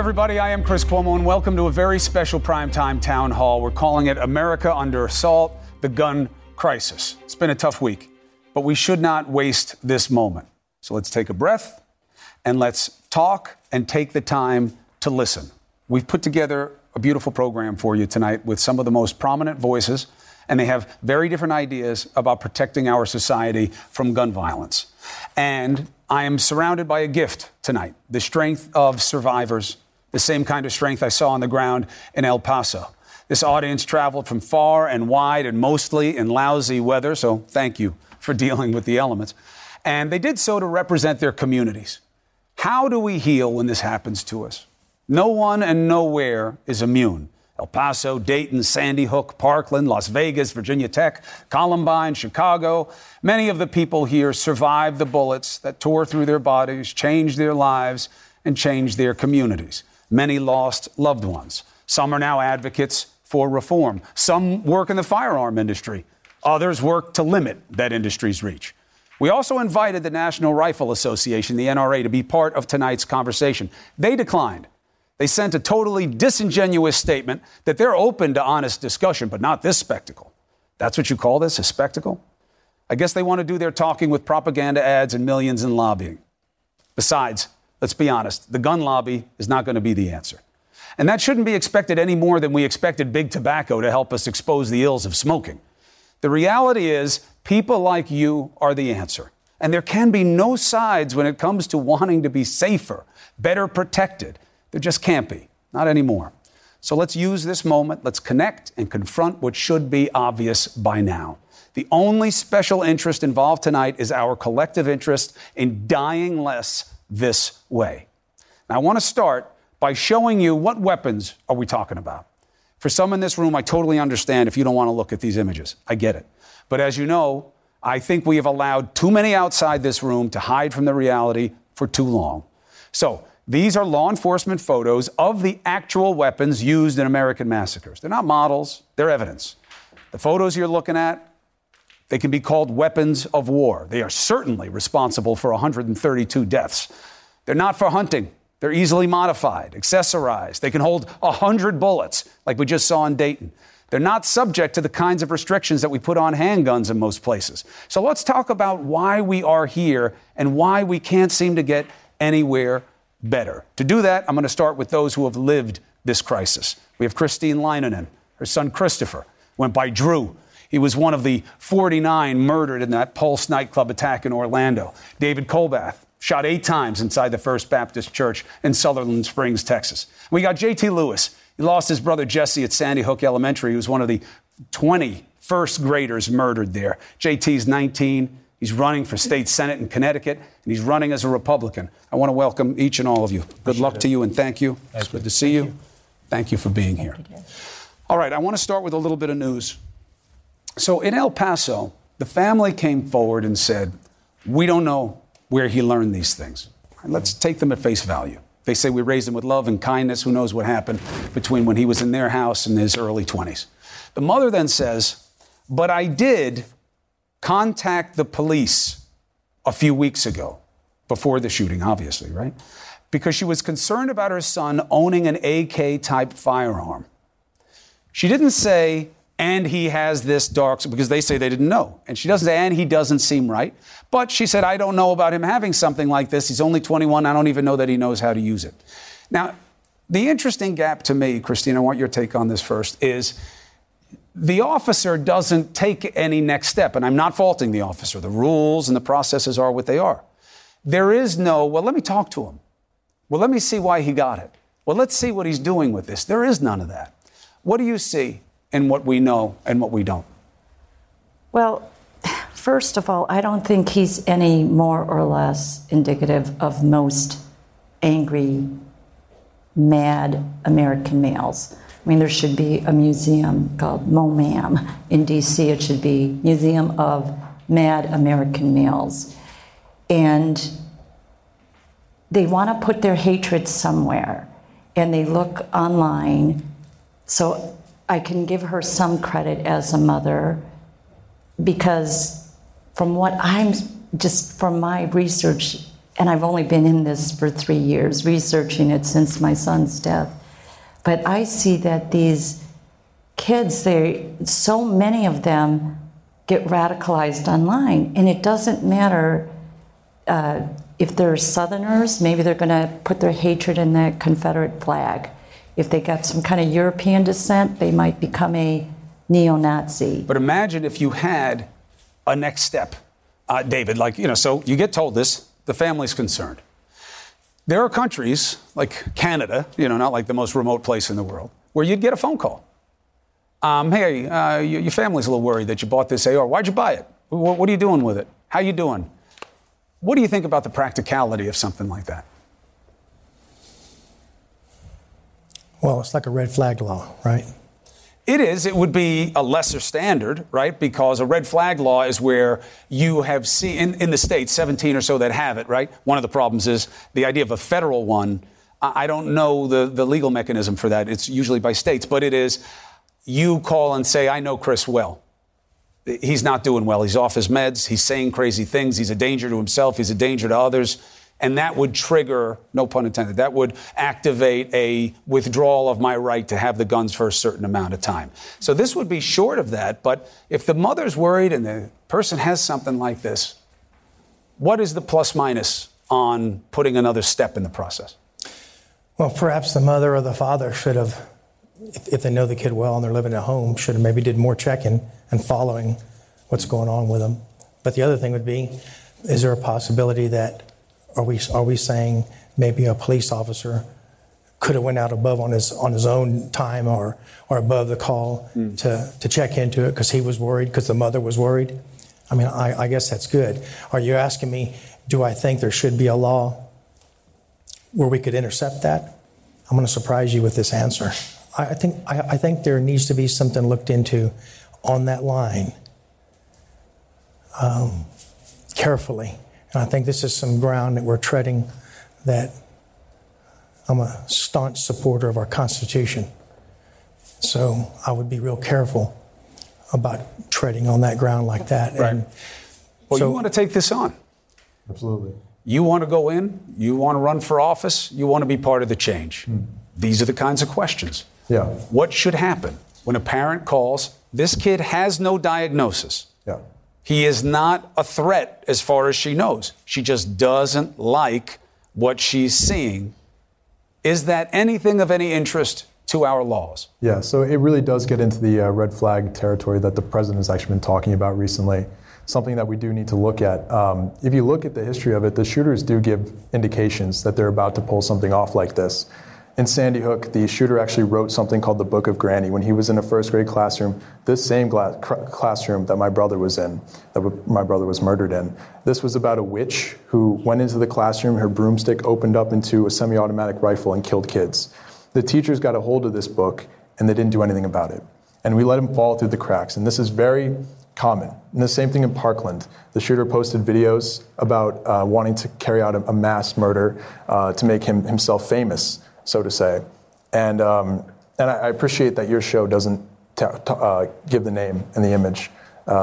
everybody. I am Chris Cuomo, and welcome to a very special primetime town hall. We're calling it America Under Assault, the Gun Crisis. It's been a tough week, but we should not waste this moment. So let's take a breath, and let's talk and take the time to listen. We've put together a beautiful program for you tonight with some of the most prominent voices, and they have very different ideas about protecting our society from gun violence. And I am surrounded by a gift tonight, the strength of survivors, the same kind of strength I saw on the ground in El Paso. This audience traveled from far and wide and mostly in lousy weather, so thank you for dealing with the elements. And they did so to represent their communities. How do we heal when this happens to us? No one and nowhere is immune. El Paso, Dayton, Sandy Hook, Parkland, Las Vegas, Virginia Tech, Columbine, Chicago. Many of the people here survived the bullets that tore through their bodies, changed their lives, and changed their communities. Many lost loved ones. Some are now advocates for reform. Some work in the firearm industry. Others work to limit that industry's reach. We also invited the National Rifle Association, the NRA, to be part of tonight's conversation. They declined. They sent a totally disingenuous statement that they're open to honest discussion, but not this spectacle. That's what you call this, a spectacle? I guess they want to do their talking with propaganda ads and millions in lobbying. Besides, let's be honest, the gun lobby is not going to be the answer. And that shouldn't be expected any more than we expected big tobacco to help us expose the ills of smoking. The reality is, people like you are the answer. And there can be no sides when it comes to wanting to be safer, better protected. There just can't be. Not anymore. So let's use this moment. Let's connect and confront what should be obvious by now. The only special interest involved tonight is our collective interest in dying less this way. Now, I want to start by showing you what weapons are we talking about. For some in this room, I totally understand if you don't want to look at these images. I get it. But as you know, I think we have allowed too many outside this room to hide from the reality for too long. So these are law enforcement photos of the actual weapons used in American massacres. They're not models, they're evidence. The photos you're looking at, they can be called weapons of war. They are certainly responsible for 132 deaths. They're not for hunting. They're easily modified, accessorized. They can hold 100 bullets, like we just saw in Dayton. They're not subject to the kinds of restrictions that we put on handguns in most places. So let's talk about why we are here and why we can't seem to get anywhere better. To do that, I'm going to start with those who have lived this crisis. We have Christine Leinonen. Her son Christopher went by Drew. He was one of the 49 murdered in that Pulse nightclub attack in Orlando. David Colbath, shot 8 times inside the First Baptist Church in Sutherland Springs, Texas. We got J.T. Lewis. He lost his brother Jesse at Sandy Hook Elementary. He was one of the 20 first graders murdered there. J.T.'s 19. He's running for state senate in Connecticut, and he's running as a Republican. I want to welcome each and all of you. Good luck to you, and thank you. It's good to see you. Thank you for being here. All right, I want to start with a little bit of news. So in El Paso, the family came forward and said, we don't know where he learned these things. Let's take them at face value. They say we raised him with love and kindness. Who knows what happened between when he was in their house and his early 20s. The mother then says, but I did contact the police a few weeks ago, before the shooting, obviously, right? Because she was concerned about her son owning an AK-type firearm. She didn't say, and he has this dark, because they say they didn't know. And she doesn't say, and he doesn't seem right. But she said, I don't know about him having something like this. He's only 21. I don't even know that he knows how to use it. Now, the interesting gap to me, Christine, I want your take on this first, is the officer doesn't take any next step, and I'm not faulting the officer. The rules and the processes are what they are. There is no, well, let me talk to him. Well, let me see why he got it. Well, let's see what he's doing with this. There is none of that. What do you see in what we know and what we don't? Well, first of all, I don't think he's any more or less indicative of most angry, mad American males. I mean, there should be a museum called MoMAM in D.C. It should be Museum of Mad American Males. And they want to put their hatred somewhere. And they look online. So I can give her some credit as a mother, because from what I'm, just from my research and I've only been in this for 3 years, researching it since my son's death, but I see that these kids, so many of them get radicalized online, and it doesn't matter if they're Southerners, maybe they're gonna put their hatred in that Confederate flag. If they got some kind of European descent, they might become a neo-Nazi. But imagine if you had a next step, David, so you get told this, the family's concerned. There are countries like Canada, not like the most remote place in the world, where you'd get a phone call. Your family's a little worried that you bought this AR. Why'd you buy it? What are you doing with it? How you doing? What do you think about the practicality of something like that? Well, it's like a red flag law, right? It is. It would be a lesser standard, right? Because a red flag law is where you have seen, in the states, 17 or so that have it, right? One of the problems is the idea of a federal one. I don't know the legal mechanism for that. It's usually by states, but it is... You call and say, I know Chris well. He's not doing well. He's off his meds. He's saying crazy things. He's a danger to himself. He's a danger to others. And that would trigger, no pun intended, that would activate a withdrawal of my right to have the guns for a certain amount of time. So this would be short of that. But if the mother's worried and the person has something like this, what is the plus minus on putting another step in the process? Well, perhaps the mother or the father should have, if they know the kid well and they're living at home, should have maybe did more checking and following what's going on with them. But the other thing would be, is there a possibility that, are we saying maybe a police officer could have went out above on his own time or above the call to check into it because he was worried, because the mother was worried? I mean, I guess that's good. Are you asking me, do I think there should be a law where we could intercept that? I'm going to surprise you with this answer. I think there needs to be something looked into on that line carefully. And I think this is some ground that we're treading that I'm a staunch supporter of our Constitution. So I would be real careful about treading on that ground like that. Right. And well, so, you want to take this on. Absolutely. You want to go in. You want to run for office. You want to be part of the change. These are the kinds of questions. Yeah. What should happen when a parent calls? This kid has no diagnosis. Yeah. He is not a threat as far as she knows. She just doesn't like what she's seeing. Is that anything of any interest to our laws? Yeah, so it really does get into the red flag territory that the president has actually been talking about recently. Something that we do need to look at. If you look at the history of it, the shooters do give indications that they're about to pull something off like this. In Sandy Hook, the shooter actually wrote something called the Book of Granny when he was in a first grade classroom, this same classroom that my brother was in, that my brother was murdered in. This was about a witch who went into the classroom, her broomstick opened up into a semi-automatic rifle and killed kids. The teachers got a hold of this book and they didn't do anything about it. And we let him fall through the cracks. And this is very common. And the same thing in Parkland. The shooter posted videos about wanting to carry out a mass murder to make himself famous, so to say. And I appreciate that your show doesn't give the name and the image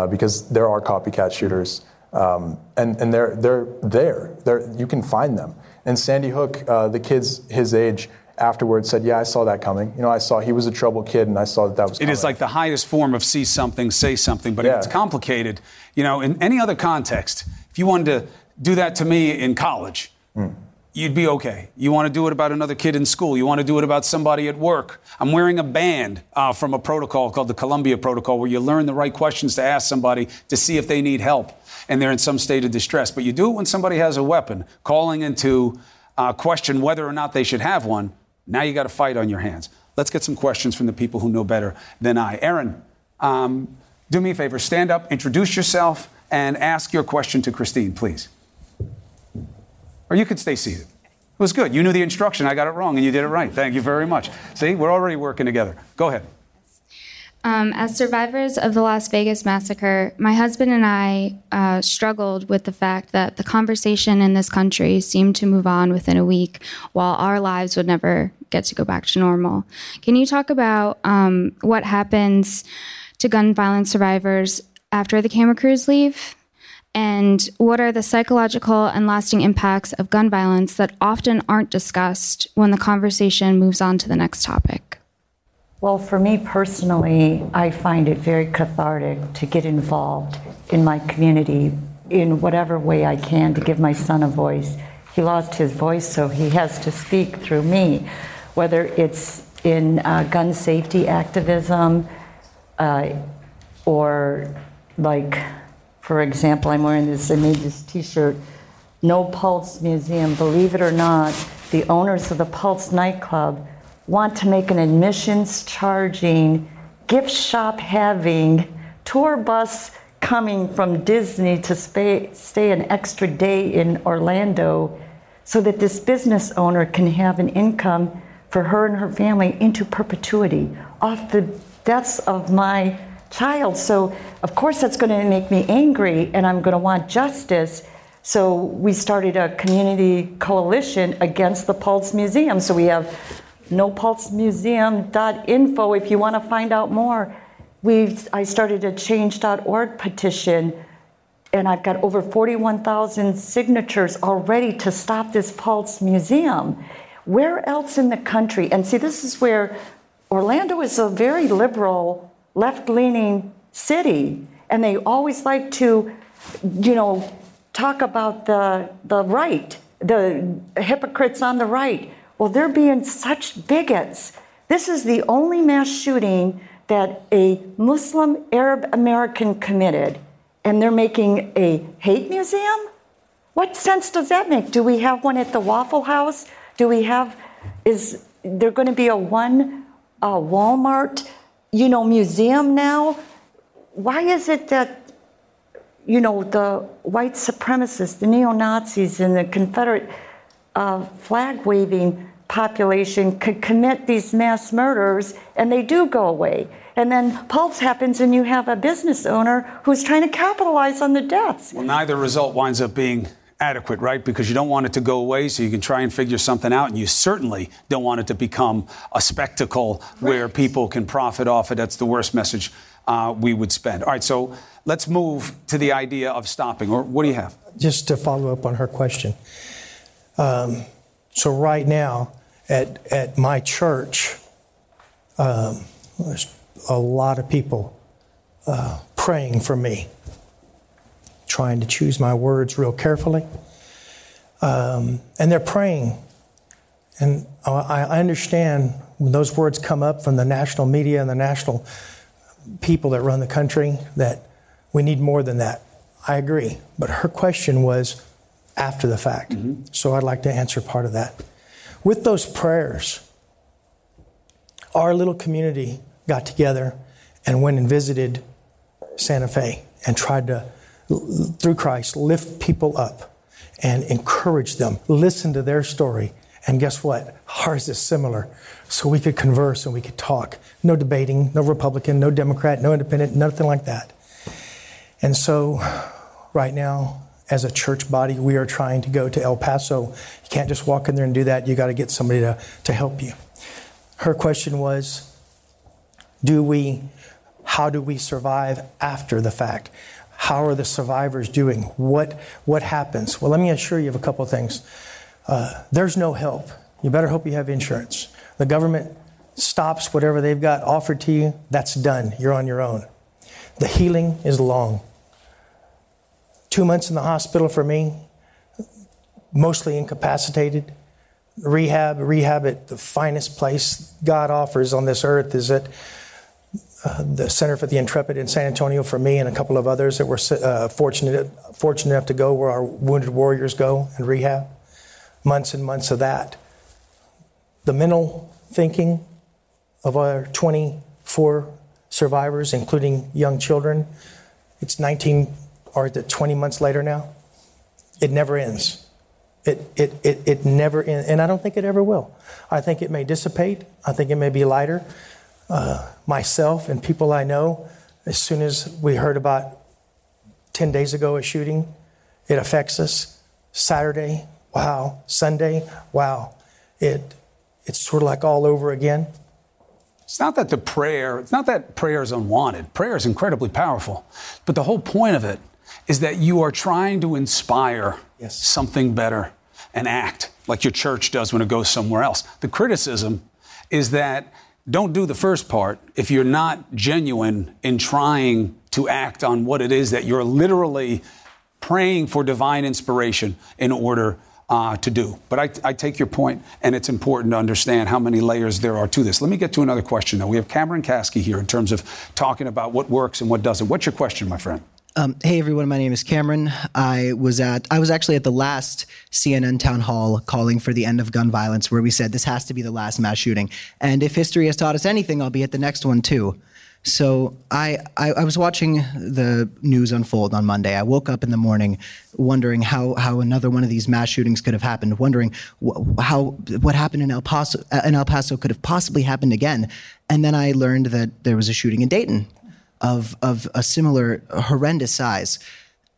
because there are copycat shooters and they're there. You can find them. And Sandy Hook, the kids his age afterwards said, yeah, I saw that coming. I saw he was a troubled kid and I saw that was coming. It is like the highest form of see something, say something, but yeah. It's complicated. In any other context, if you wanted to do that to me in college, you'd be okay. You want to do it about another kid in school. You want to do it about somebody at work. I'm wearing a band from a protocol called the Columbia Protocol, where you learn the right questions to ask somebody to see if they need help and they're in some state of distress. But you do it when somebody has a weapon, calling into question whether or not they should have one. Now you got a fight on your hands. Let's get some questions from the people who know better than I. Aaron, do me a favor. Stand up, introduce yourself, and ask your question to Christine, please. Or you could stay seated. It was good. You knew the instruction. I got it wrong, and you did it right. Thank you very much. See, we're already working together. Go ahead. As survivors of the Las Vegas massacre, my husband and I struggled with the fact that the conversation in this country seemed to move on within a week, while our lives would never get to go back to normal. Can you talk about what happens to gun violence survivors after the camera crews leave? And what are the psychological and lasting impacts of gun violence that often aren't discussed when the conversation moves on to the next topic? Well, for me personally, I find it very cathartic to get involved in my community in whatever way I can to give my son a voice. He lost his voice, so he has to speak through me, whether it's in gun safety activism or like, for example, I'm wearing this, I made this t-shirt, No Pulse Museum. Believe it or not, the owners of the Pulse nightclub want to make an admissions charging, gift shop having, tour bus coming from Disney to stay an extra day in Orlando so that this business owner can have an income for her and her family into perpetuity off the deaths of my child. So of course that's going to make me angry, and I'm going to want justice. So we started a community coalition against the Pulse Museum. So we have nopulsemuseum.info if you want to find out more. I started a change.org petition, and I've got over 41,000 signatures already to stop this Pulse Museum. Where else in the country? And see, this is where Orlando is a very liberal, left-leaning city, and they always like to, you know, talk about the right, the hypocrites on the right. Well, they're being such bigots. This is the only mass shooting that a Muslim Arab American committed, and they're making a hate museum? What sense does that make? Do we have one at the Waffle House? Do we have, is there going to be a one Walmart, you know, museum now? Why is it that, you know, the white supremacists, the neo-Nazis and the Confederate flag-waving population could commit these mass murders, and they do go away? And then Pulse happens, and you have a business owner who's trying to capitalize on the deaths. Well, neither result winds up being adequate, right? Because you don't want it to go away, so you can try and figure something out, and you certainly don't want it to become a spectacle where people can profit off it. That's the worst message we would spend. All right, so let's move to the idea of stopping. Or what do you have? Just to follow up on her question. So right now at my church, there's a lot of people praying for me, trying to choose my words real carefully. And they're praying. And I understand when those words come up from the national media and the national people that run the country that we need more than that. I agree. But her question was, after the fact. Mm-hmm. So I'd like to answer part of that. With those prayers, our little community got together and went and visited Santa Fe and tried to, through Christ, lift people up and encourage them, listen to their story. And guess what? Ours is similar. So we could converse and we could talk. No debating, no Republican, no Democrat, no independent, nothing like that. And so right now, as a church body, we are trying to go to El Paso. You can't just walk in there and do that. You got to get somebody to help you. Her question was, how do we survive after the fact? How are the survivors doing? What happens? Well, let me assure you of a couple of things. There's no help. You better hope you have insurance. The government stops whatever they've got offered to you. That's done. You're on your own. The healing is long. 2 months in the hospital for me, mostly incapacitated. Rehab at the finest place God offers on this earth is at the Center for the Intrepid in San Antonio for me and a couple of others that were fortunate enough to go where our wounded warriors go and rehab. Months and months of that. The mental thinking of our 24 survivors, including young children, it's 20 months later now, it never ends. It never ends, and I don't think it ever will. I think it may dissipate. I think it may be lighter. Myself and people I know, as soon as we heard about 10 days ago a shooting, it affects us. Saturday, wow. Sunday, wow. It's sort of like all over again. It's not that prayer is unwanted. Prayer is incredibly powerful, but the whole point of it is that you are trying to inspire something better and act like your church does when it goes somewhere else. The criticism is that don't do the first part if you're not genuine in trying to act on what it is that you're literally praying for divine inspiration in order to do. But I take your point, and it's important to understand how many layers there are to this. Let me get to another question, though. We have Cameron Kasky here in terms of talking about what works and what doesn't. What's your question, my friend? Hey, everyone. My name is Cameron. I was actually at the last CNN town hall calling for the end of gun violence, where we said this has to be the last mass shooting. And if history has taught us anything, I'll be at the next one, too. So I was watching the news unfold on Monday. I woke up in the morning wondering how another one of these mass shootings could have happened, wondering what happened in El Paso could have possibly happened again. And then I learned that there was a shooting in Dayton of a similar horrendous size.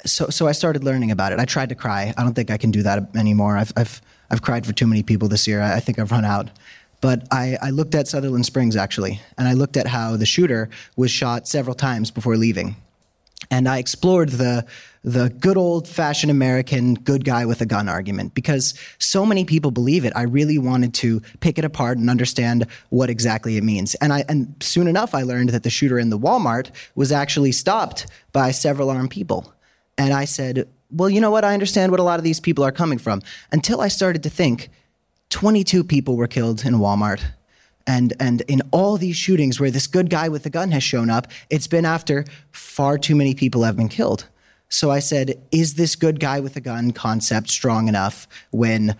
So I started learning about it. I tried to cry. I don't think I can do that anymore. I've cried for too many people this year. I think I've run out. But I looked at Sutherland Springs, actually, and I looked at how the shooter was shot several times before leaving. And I explored the good old-fashioned American good guy with a gun argument, because so many people believe it. I really wanted to pick it apart and understand what exactly it means. And soon enough, I learned that the shooter in the Walmart was actually stopped by several armed people. And I said, well, you know what? I understand what a lot of these people are coming from, until I started to think 22 people were killed in Walmart. And in all these shootings where this good guy with the gun has shown up, it's been after far too many people have been killed. So I said, is this good guy with a gun concept strong enough when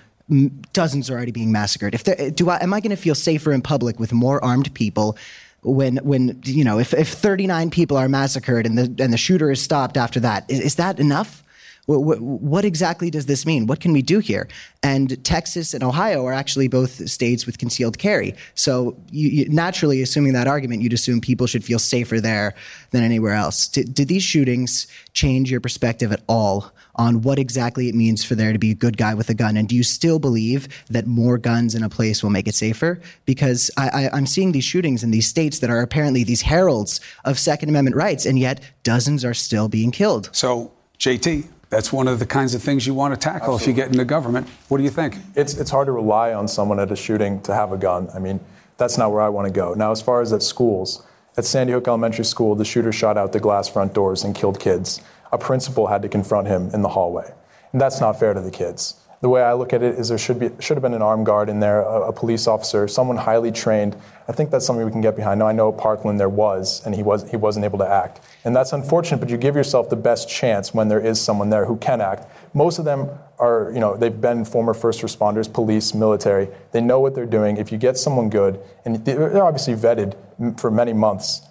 dozens are already being massacred? Am I going to feel safer in public with more armed people when 39 people are massacred and the shooter is stopped after that? Is that enough? What exactly does this mean? What can we do here? And Texas and Ohio are actually both states with concealed carry. So you naturally, assuming that argument, you'd assume people should feel safer there than anywhere else. Did these shootings change your perspective at all on what exactly it means for there to be a good guy with a gun? And do you still believe that more guns in a place will make it safer? Because I'm seeing these shootings in these states that are apparently these heralds of Second Amendment rights, and yet dozens are still being killed. So, JT, that's one of the kinds of things you want to tackle. Absolutely. If you get into government. What do you think? It's hard to rely on someone at a shooting to have a gun. I mean, that's not where I want to go. Now, as far as at schools, at Sandy Hook Elementary School, the shooter shot out the glass front doors and killed kids. A principal had to confront him in the hallway. And that's not fair to the kids. The way I look at it is there should have been an armed guard in there, a police officer, someone highly trained. I think that's something we can get behind. Now, I know Parkland there was, and he wasn't able to act. And that's unfortunate, but you give yourself the best chance when there is someone there who can act. Most of them are, they've been former first responders, police, military. They know what they're doing. If you get someone good, and they're obviously vetted for many months,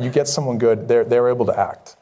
you get someone good, they're able to act.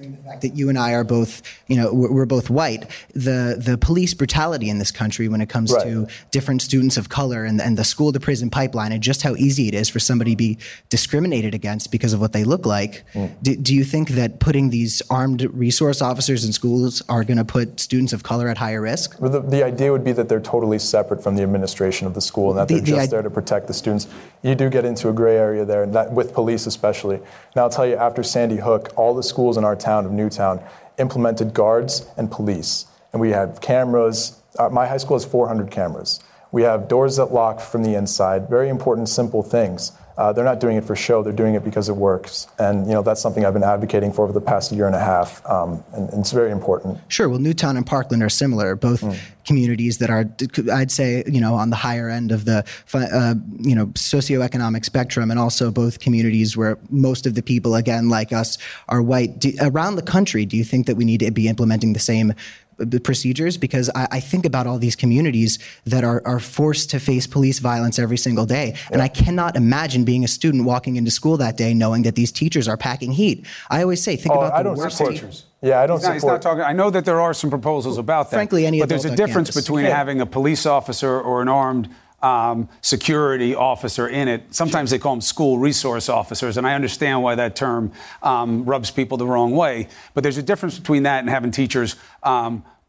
The fact that you and I are both, we're both white, the police brutality in this country when it comes to different students of color and the school to prison pipeline, and just how easy it is for somebody to be discriminated against because of what they look like. Do you think that putting these armed resource officers in schools are going to put students of color at higher risk? Well, the idea would be that they're totally separate from the administration of the school, and that they're just there to protect the students. You do get into a gray area there, and that with police especially. Now, I'll tell you, after Sandy Hook, all the schools in our town of Newtown implemented guards and police. And we have cameras. My high school has 400 cameras. We have doors that lock from the inside. Very important, simple things. They're not doing it for show. They're doing it because it works. And, that's something I've been advocating for over the past year and a half. And it's very important. Sure. Well, Newtown and Parkland are similar, both communities that are, I'd say, on the higher end of the, socioeconomic spectrum, and also both communities where most of the people, again, like us, are white. Around the country, do you think that we need to be implementing the same procedures? Because I think about all these communities that are forced to face police violence every single day. And I cannot imagine being a student walking into school that day knowing that these teachers are packing heat. I always say, think about the worst teachers. Yeah, I don't support. He's not talking. I know that there are some proposals about that. Frankly, but there's a difference between having a police officer or an armed security officer in it. Sometimes they call them school resource officers, and I understand why that term rubs people the wrong way. But there's a difference between that and having teachers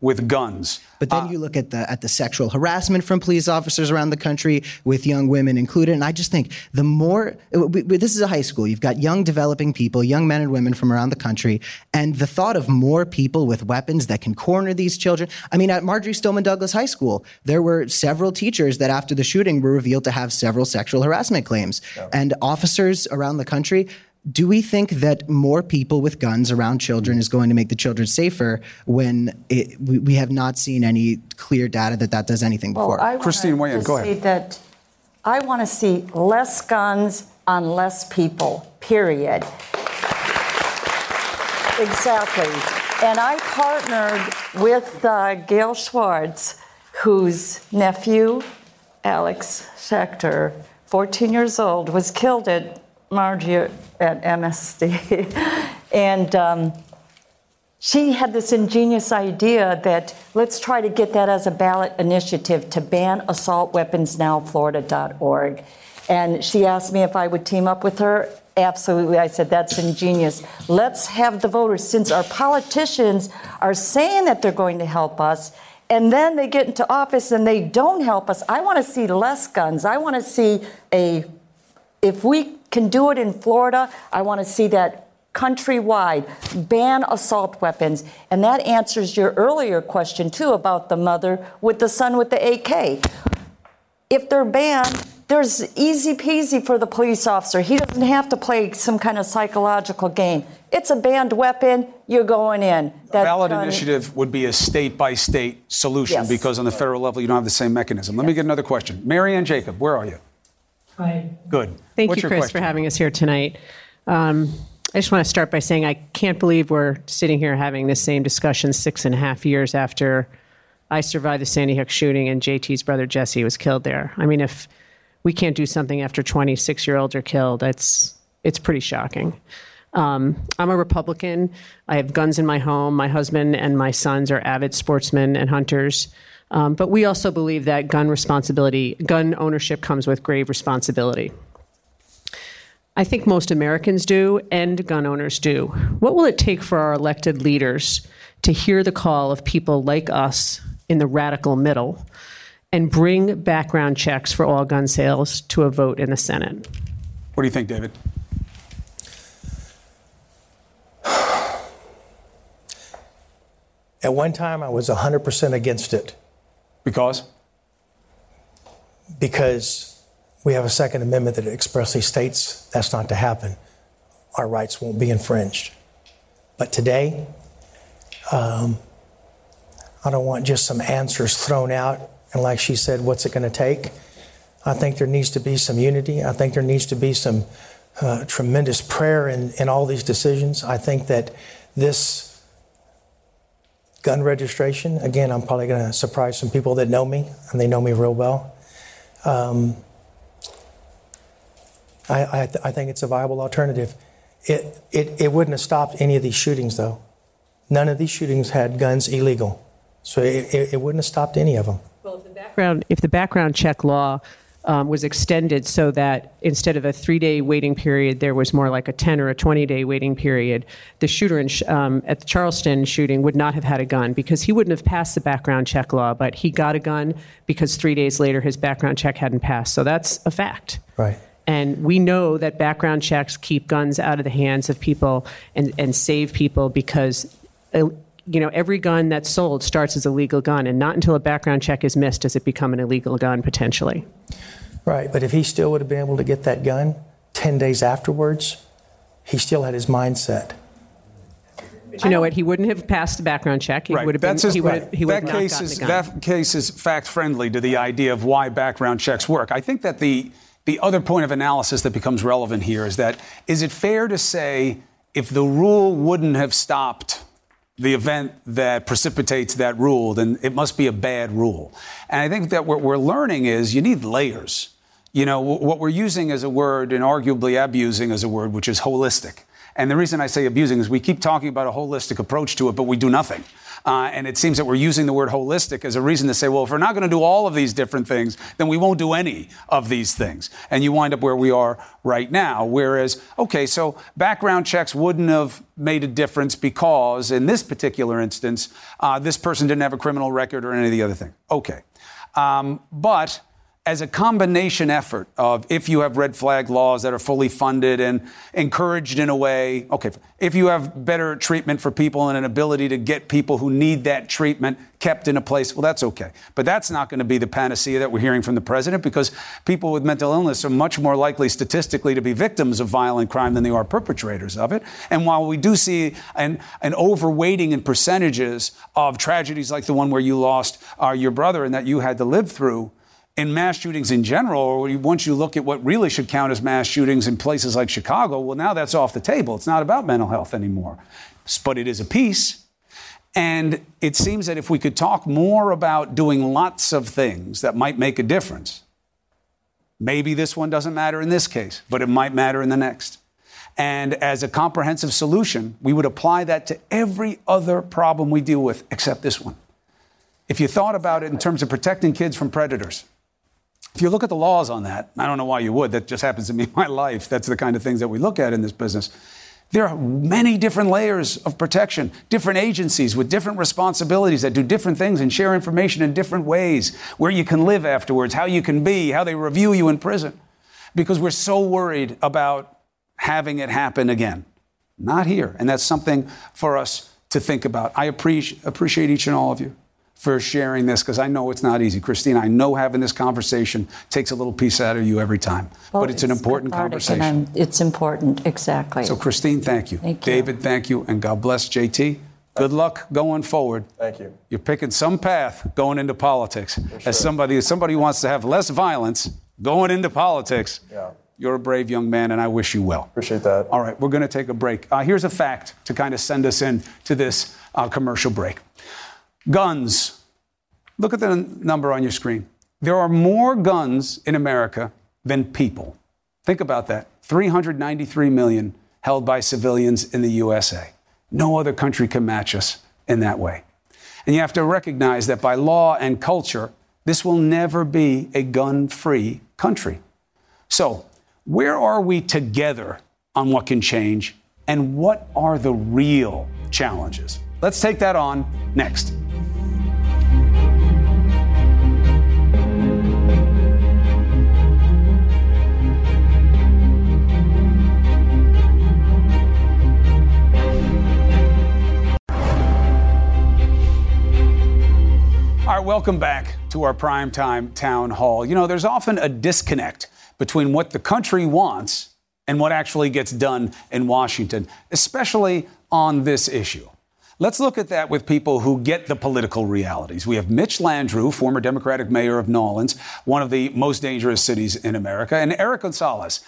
with guns. But then you look at the sexual harassment from police officers around the country with young women included. And I just think the more, this is a high school. You've got young developing people, young men and women from around the country. And the thought of more people with weapons that can corner these children. I mean, at Marjory Stoneman Douglas High School, there were several teachers that after the shooting were revealed to have several sexual harassment claims. Yeah. And officers around the country. Do we think that more people with guns around children is going to make the children safer when we have not seen any clear data that that does anything before? Well, Christine, weigh in. Go ahead. That I want to see less guns on less people, period. Exactly. And I partnered with Gail Schwartz, whose nephew, Alex Schechter, 14 years old, was killed at Marjorie at MSD. And she had this ingenious idea that let's try to get that as a ballot initiative to ban assaultweaponsnowflorida.org. And she asked me if I would team up with her. Absolutely. I said, that's ingenious. Let's have the voters, since our politicians are saying that they're going to help us, and then they get into office and they don't help us. I want to see less guns. I want to see a... If we can do it in Florida, I want to see that countrywide, ban assault weapons. And that answers your earlier question, too, about the mother with the son with the AK. If they're banned, there's easy peasy for the police officer. He doesn't have to play some kind of psychological game. It's a banned weapon. You're going in. That ballot initiative would be a state-by-state solution, yes, because on the federal level, you don't have the same mechanism. Let me get another question. Marianne Jacob, where are you? Hi. Good. Thank you, Chris, for having us here tonight. I just want to start by saying I can't believe we're sitting here having this same discussion 6.5 years after I survived the Sandy Hook shooting and JT's brother Jesse was killed there. I mean, if we can't do something after 26-year-olds are killed, it's pretty shocking. I'm a Republican. I have guns in my home. My husband and my sons are avid sportsmen and hunters. But we also believe that gun ownership comes with grave responsibility. I think most Americans do, and gun owners do. What will it take for our elected leaders to hear the call of people like us in the radical middle and bring background checks for all gun sales to a vote in the Senate? What do you think, David? At one time, I was 100% against it. Because? Because we have a Second Amendment that expressly states that's not to happen. Our rights won't be infringed. But today, I don't want just some answers thrown out. And like she said, what's it going to take? I think there needs to be some unity. I think there needs to be some tremendous prayer in all these decisions. I think that this... gun registration, again, I'm probably going to surprise some people that know me, and they know me real well. I think it's a viable alternative. It wouldn't have stopped any of these shootings, though. None of these shootings had guns illegal. So it wouldn't have stopped any of them. Well, if the background check law was extended so that instead of a 3-day waiting period, there was more like a 10 or a 20-day waiting period. The shooter at the Charleston shooting would not have had a gun because he wouldn't have passed the background check law, but he got a gun because 3 days later his background check hadn't passed. So that's a fact. Right. And we know that background checks keep guns out of the hands of people and save people because... You know, every gun that's sold starts as a legal gun, and not until a background check is missed does it become an illegal gun, potentially. Right, but if he still would have been able to get that gun 10 days afterwards, he still had his mindset. You know what? He wouldn't have passed the background check. He would have been. That case is fact-friendly to the idea of why background checks work. I think that the other point of analysis that becomes relevant here is that, is it fair to say if the rule wouldn't have stopped the event that precipitates that rule, then it must be a bad rule. And I think that what we're learning is you need layers. You know, what we're using as a word and arguably abusing as a word, which is holistic. And the reason I say abusing is we keep talking about a holistic approach to it, but we do nothing. And it seems that we're using the word holistic as a reason to say, well, if we're not going to do all of these different things, then we won't do any of these things. And you wind up where we are right now. Whereas, okay, so background checks wouldn't have made a difference because in this particular instance, this person didn't have a criminal record or any of the other thing. Okay. But as a combination effort of if you have red flag laws that are fully funded and encouraged in a way, okay, if you have better treatment for people and an ability to get people who need that treatment kept in a place, well, that's okay. But that's not going to be the panacea that we're hearing from the president, because people with mental illness are much more likely statistically to be victims of violent crime than they are perpetrators of it. And while we do see an overweighting in percentages of tragedies like the one where you lost your brother and that you had to live through, in mass shootings in general, or once you look at what really should count as mass shootings in places like Chicago, well, now that's off the table. It's not about mental health anymore. But it is a piece. And it seems that if we could talk more about doing lots of things that might make a difference, maybe this one doesn't matter in this case, but it might matter in the next. And as a comprehensive solution, we would apply that to every other problem we deal with except this one. If you thought about it in terms of protecting kids from predators, if you look at the laws on that, I don't know why you would. That just happens to be my life. That's the kind of things that we look at in this business. There are many different layers of protection, different agencies with different responsibilities that do different things and share information in different ways, where you can live afterwards, how you can be, how they review you in prison, because we're so worried about having it happen again. Not here. And that's something for us to think about. I appreciate each and all of you for sharing this, because I know it's not easy. Christine, I know having this conversation takes a little piece out of you every time, but it's an important conversation. It's important, exactly. So, Christine, thank you. Thank you. David, thank you, and God bless JT. Good luck going forward. Thank you. You're picking some path going into politics. Sure. As somebody who wants to have less violence going into politics, yeah. You're a brave young man, and I wish you well. Appreciate that. All right, we're going to take a break. Here's a fact to kind of send us in to this commercial break. Guns. Look at the number on your screen. There are more guns in America than people. Think about that. 393 million held by civilians in the USA. No other country can match us in that way. And you have to recognize that by law and culture, this will never be a gun-free country. So, where are we together on what can change, and what are the real challenges? Let's take that on next. All right, welcome back to our primetime town hall. You know, there's often a disconnect between what the country wants and what actually gets done in Washington, especially on this issue. Let's look at that with people who get the political realities. We have Mitch Landrieu, former Democratic mayor of New Orleans, one of the most dangerous cities in America, and Eric Gonzalez,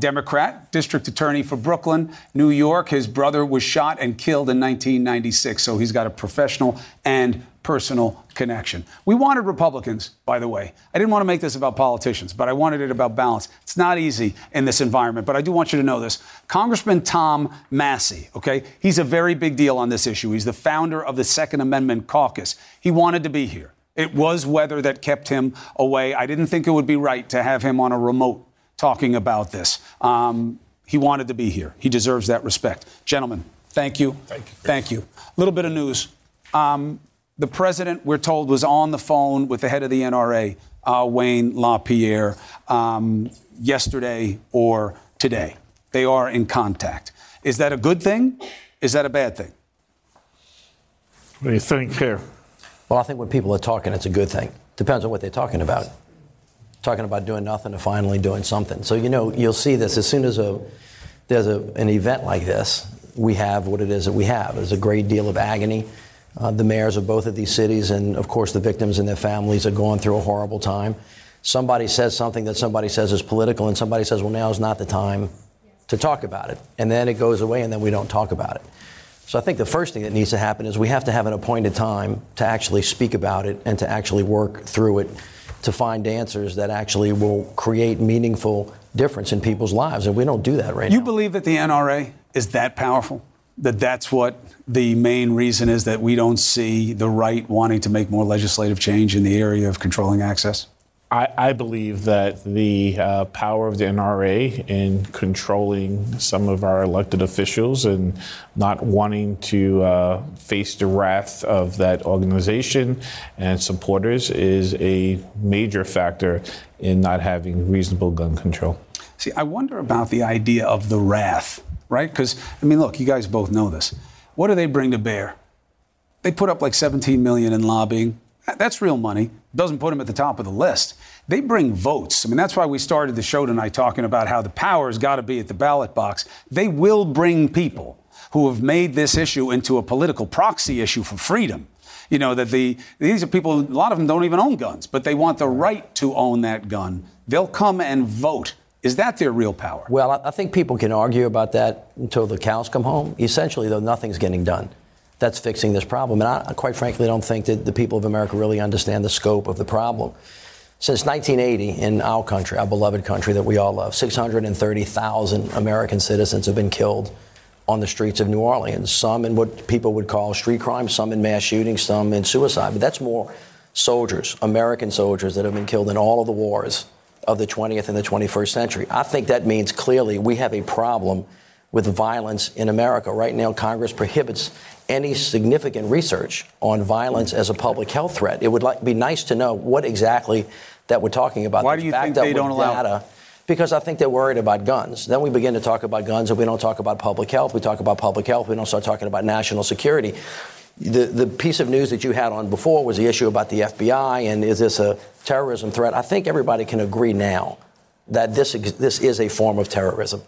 Democrat, district attorney for Brooklyn, New York. His brother was shot and killed in 1996, so he's got a professional and personal connection. We wanted Republicans, by the way. I didn't want to make this about politicians, but I wanted it about balance. It's not easy in this environment, but I do want you to know this. Congressman Tom Massie, okay, he's a very big deal on this issue. He's the founder of the Second Amendment Caucus. He wanted to be here. It was weather that kept him away. I didn't think it would be right to have him on a remote talking about this. He wanted to be here. He deserves that respect. Gentlemen, thank you. Thank you. Thank you. A little bit of news. The president, we're told, was on the phone with the head of the NRA, Wayne LaPierre, yesterday or today. They are in contact. Is that a good thing? Is that a bad thing? What do you think here? Well, I think when people are talking, it's a good thing. Depends on what they're talking about. Talking about doing nothing to finally doing something. So, you know, you'll see this as soon as there's an event like this, we have what it is that we have. There's a great deal of agony. The mayors of both of these cities and, of course, the victims and their families are going through a horrible time. Somebody says something that somebody says is political, and somebody says, well, now's not the time to talk about it. And then it goes away, and then we don't talk about it. So I think the first thing that needs to happen is we have to have an appointed time to actually speak about it and to actually work through it to find answers that actually will create meaningful difference in people's lives. And we don't do that right now. You believe that the NRA is that powerful? that that's what the main reason is, that we don't see the right wanting to make more legislative change in the area of controlling access? I believe that the power of the NRA in controlling some of our elected officials and not wanting to face the wrath of that organization and supporters is a major factor in not having reasonable gun control. See, I wonder about the idea of the wrath, right? Because, I mean, look, you guys both know this. What do they bring to bear? They put up like $17 million in lobbying. That's real money. Doesn't put them at the top of the list. They bring votes. I mean, that's why we started the show tonight talking about how the power's got to be at the ballot box. They will bring people who have made this issue into a political proxy issue for freedom. You know, that these are people, a lot of them don't even own guns, but they want the right to own that gun. They'll come and vote. Is that their real power? Well, I think people can argue about that until the cows come home. Essentially, though, nothing's getting done that's fixing this problem. And I, quite frankly, don't think that the people of America really understand the scope of the problem. Since 1980, in our country, our beloved country that we all love, 630,000 American citizens have been killed on the streets of New Orleans, some in what people would call street crime, some in mass shootings, some in suicide. But that's more soldiers, American soldiers, that have been killed in all of the wars of the 20th and the 21st century. I think that means clearly we have a problem with violence in America. Right now, Congress prohibits any significant research on violence as a public health threat. It would be nice to know what exactly that we're talking about. Why do you think they don't allow data? Because I think they're worried about guns. Then we begin to talk about guns, and we don't talk about public health. We talk about public health, we don't start talking about national security. The piece of news that you had on before was the issue about the FBI and is this a terrorism threat? I think everybody can agree now that this is a form of terrorism.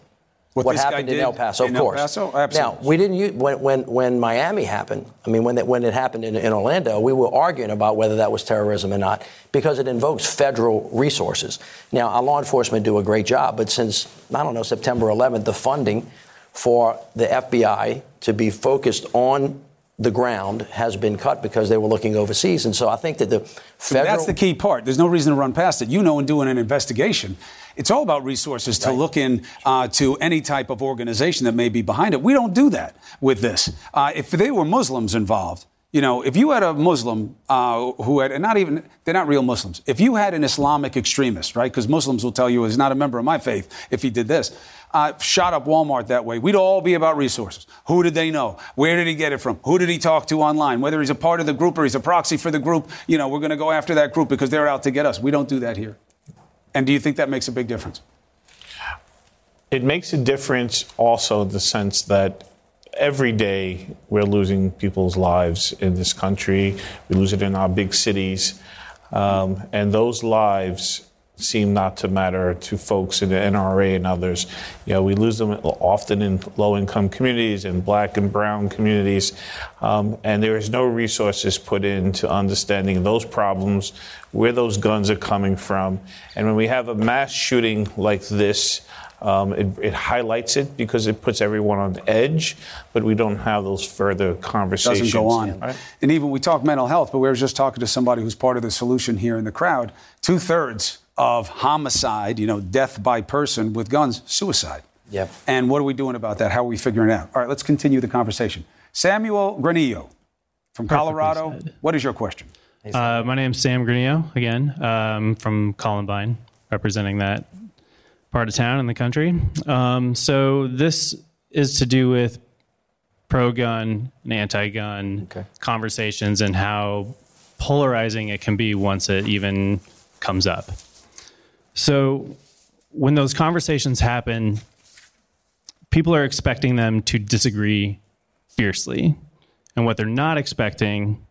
What happened in El Paso, of course. Absolutely. Now, we didn't use, when Miami happened, I mean, when it happened in Orlando, we were arguing about whether that was terrorism or not because it invokes federal resources. Now, our law enforcement do a great job, but since, I don't know, September 11th, the funding for the FBI to be focused on the ground has been cut because they were looking overseas. And so I think that the federal... That's the key part. There's no reason to run past it. You know, in doing an investigation, it's all about resources to look in to any type of organization that may be behind it. We don't do that with this. If they were Muslims involved, you know, if you had a Muslim who had, and not even, they're not real Muslims. If you had an Islamic extremist, right, because Muslims will tell you he's not a member of my faith if he did this, shot up Walmart that way, we'd all be about resources. Who did they know? Where did he get it from? Who did he talk to online? Whether he's a part of the group or he's a proxy for the group, you know, we're going to go after that group because they're out to get us. We don't do that here. And do you think that makes a big difference? It makes a difference also in the sense that every day we're losing people's lives in this country. We lose it in our big cities. And those lives seem not to matter to folks in the NRA and others. You know, we lose them often in low-income communities, in black and brown communities, and there is no resources put into understanding those problems, where those guns are coming from. And when we have a mass shooting like this, it highlights it because it puts everyone on the edge, but we don't have those further conversations. Doesn't go on. Right? And even we talk mental health, but we were just talking to somebody who's part of the solution here in the crowd. 2/3 of homicide, you know, death by person with guns, suicide. Yep. And what are we doing about that? How are we figuring it out? All right, let's continue the conversation. Samuel Granillo from Colorado. What is your question? My name's Sam Granillo, again, from Columbine, representing that part of town in the country. So this is to do with pro-gun and anti-gun conversations and how polarizing it can be once it even comes up. So when those conversations happen, people are expecting them to disagree fiercely. And what they're not expecting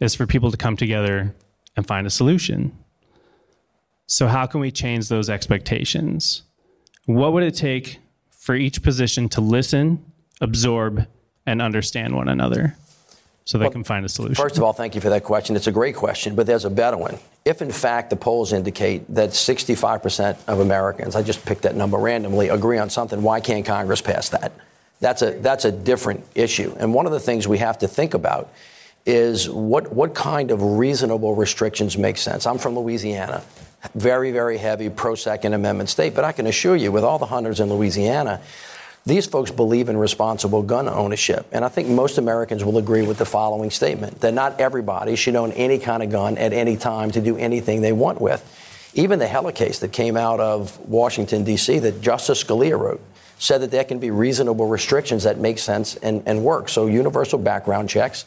is for people to come together and find a solution. So how can we change those expectations? What would it take for each position to listen, absorb, and understand one another so they can find a solution? First of all, thank you for that question. It's a great question, but there's a better one. If, in fact, the polls indicate that 65% of Americans, I just picked that number randomly, agree on something, why can't Congress pass that? That's a different issue. And one of the things we have to think about is what kind of reasonable restrictions make sense. I'm from Louisiana. Very, very heavy pro-Second Amendment state. But I can assure you, with all the hunters in Louisiana, These folks believe in responsible gun ownership. And I think most Americans will agree with the following statement, that not everybody should own any kind of gun at any time to do anything they want with. Even the Heller case that came out of Washington, D.C., that Justice Scalia wrote, said that there can be reasonable restrictions that make sense and work. So universal background checks,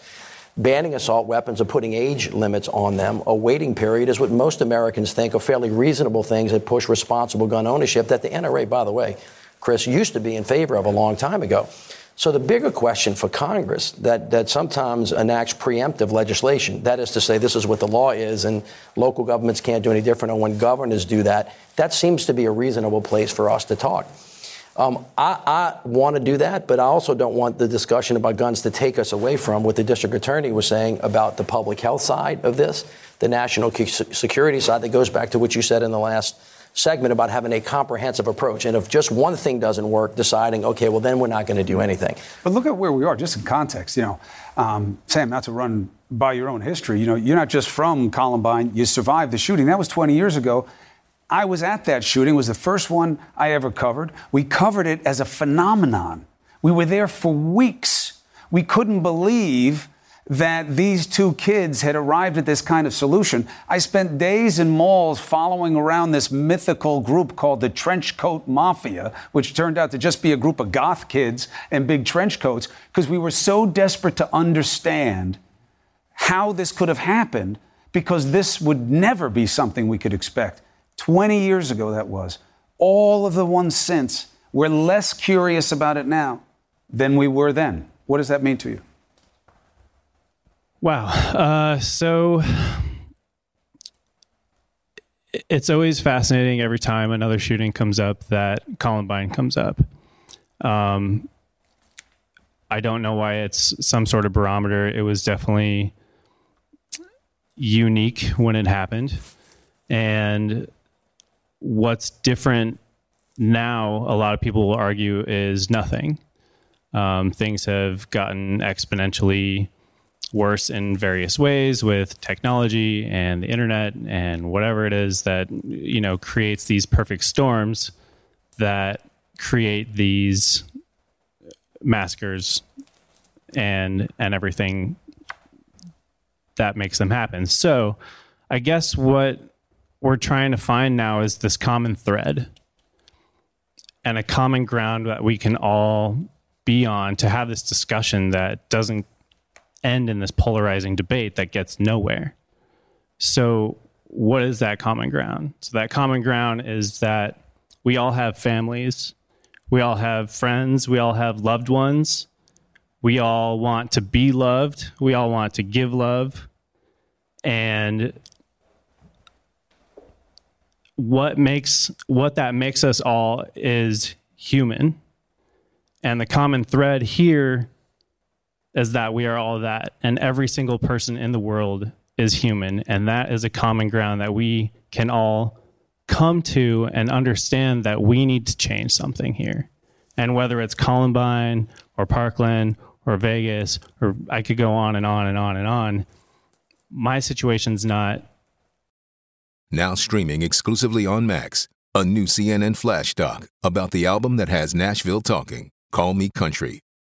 banning assault weapons or putting age limits on them, a waiting period is what most Americans think are fairly reasonable things that push responsible gun ownership that the NRA, by the way, Chris, used to be in favor of a long time ago. So the bigger question for Congress that sometimes enacts preemptive legislation, that is to say this is what the law is and local governments can't do any different, or when governors do that, that seems to be a reasonable place for us to talk. I want to do that, but I also don't want the discussion about guns to take us away from what the district attorney was saying about the public health side of this, the national security side that goes back to what you said in the last segment about having a comprehensive approach. And if just one thing doesn't work, deciding, OK, well, then we're not going to do anything. But look at where we are, just in context, you know, Sam, not to run by your own history. You know, you're not just from Columbine. You survived the shooting. That was 20 years ago. I was at that shooting. It was the first one I ever covered. We covered it as a phenomenon. We were there for weeks. We couldn't believe that these two kids had arrived at this kind of solution. I spent days in malls following around this mythical group called the Trench Coat Mafia, which turned out to just be a group of goth kids in big trench coats, because we were so desperate to understand how this could have happened, because this would never be something we could expect. 20 years ago, that was. All of the ones since, we're less curious about it now than we were then. What does that mean to you? Wow. So it's always fascinating every time another shooting comes up that Columbine comes up. I don't know why it's some sort of barometer. It was definitely unique when it happened. And what's different now, a lot of people will argue, is nothing. Things have gotten exponentially worse in various ways with technology and the internet and whatever it is that, you know, creates these perfect storms that create these massacres and everything that makes them happen. So I guess what we're trying to find now is this common thread and a common ground that we can all be on to have this discussion that doesn't end in this polarizing debate that gets nowhere. So what is that common ground? So that common ground is that we all have families, we all have friends, we all have loved ones, we all want to be loved, we all want to give love. And what makes us all is human. And the common thread here is that we are all that, and every single person in the world is human. And that is a common ground that we can all come to and understand that we need to change something here. And whether it's Columbine or Parkland or Vegas, or I could go on and on and on and on, my situation's not. Now streaming exclusively on Max, a new CNN Flash doc about the album that has Nashville talking, Call Me Country,